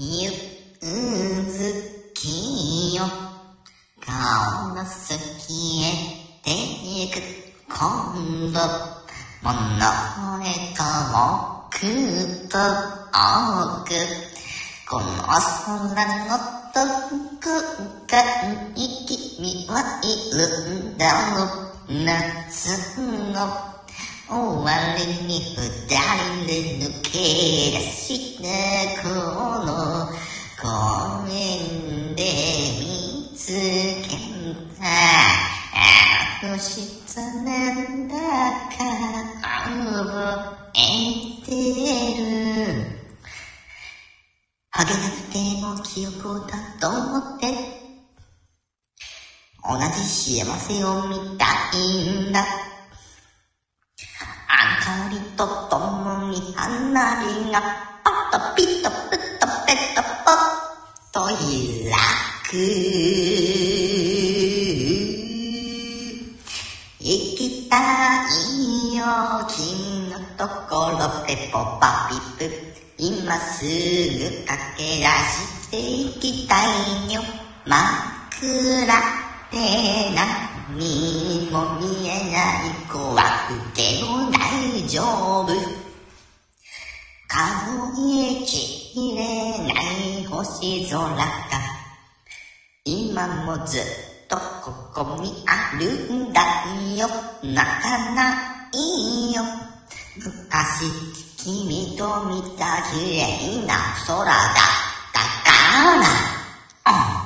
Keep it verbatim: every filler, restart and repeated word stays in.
ゆっずきよ顔の隙へ出ゆく今度物へ遠くと多くこの空のどこかに君はいるんだろう夏の終わりに二人で抜け出したこの公園で見つけたあの下なんだか覚えてる励まなくても記憶だと思って同じ幸せを見たいんだあかりとともに花火がパッとピッとプッとペッとポッと開く行きたいよ君のところペポパピプ今すぐ駆け出して行きたいよ真っ暗で何も見えない怖くても大丈夫数えきれない星空が今もずっとここにあるんだよ泣かないよ昔君と見た綺麗な空だったから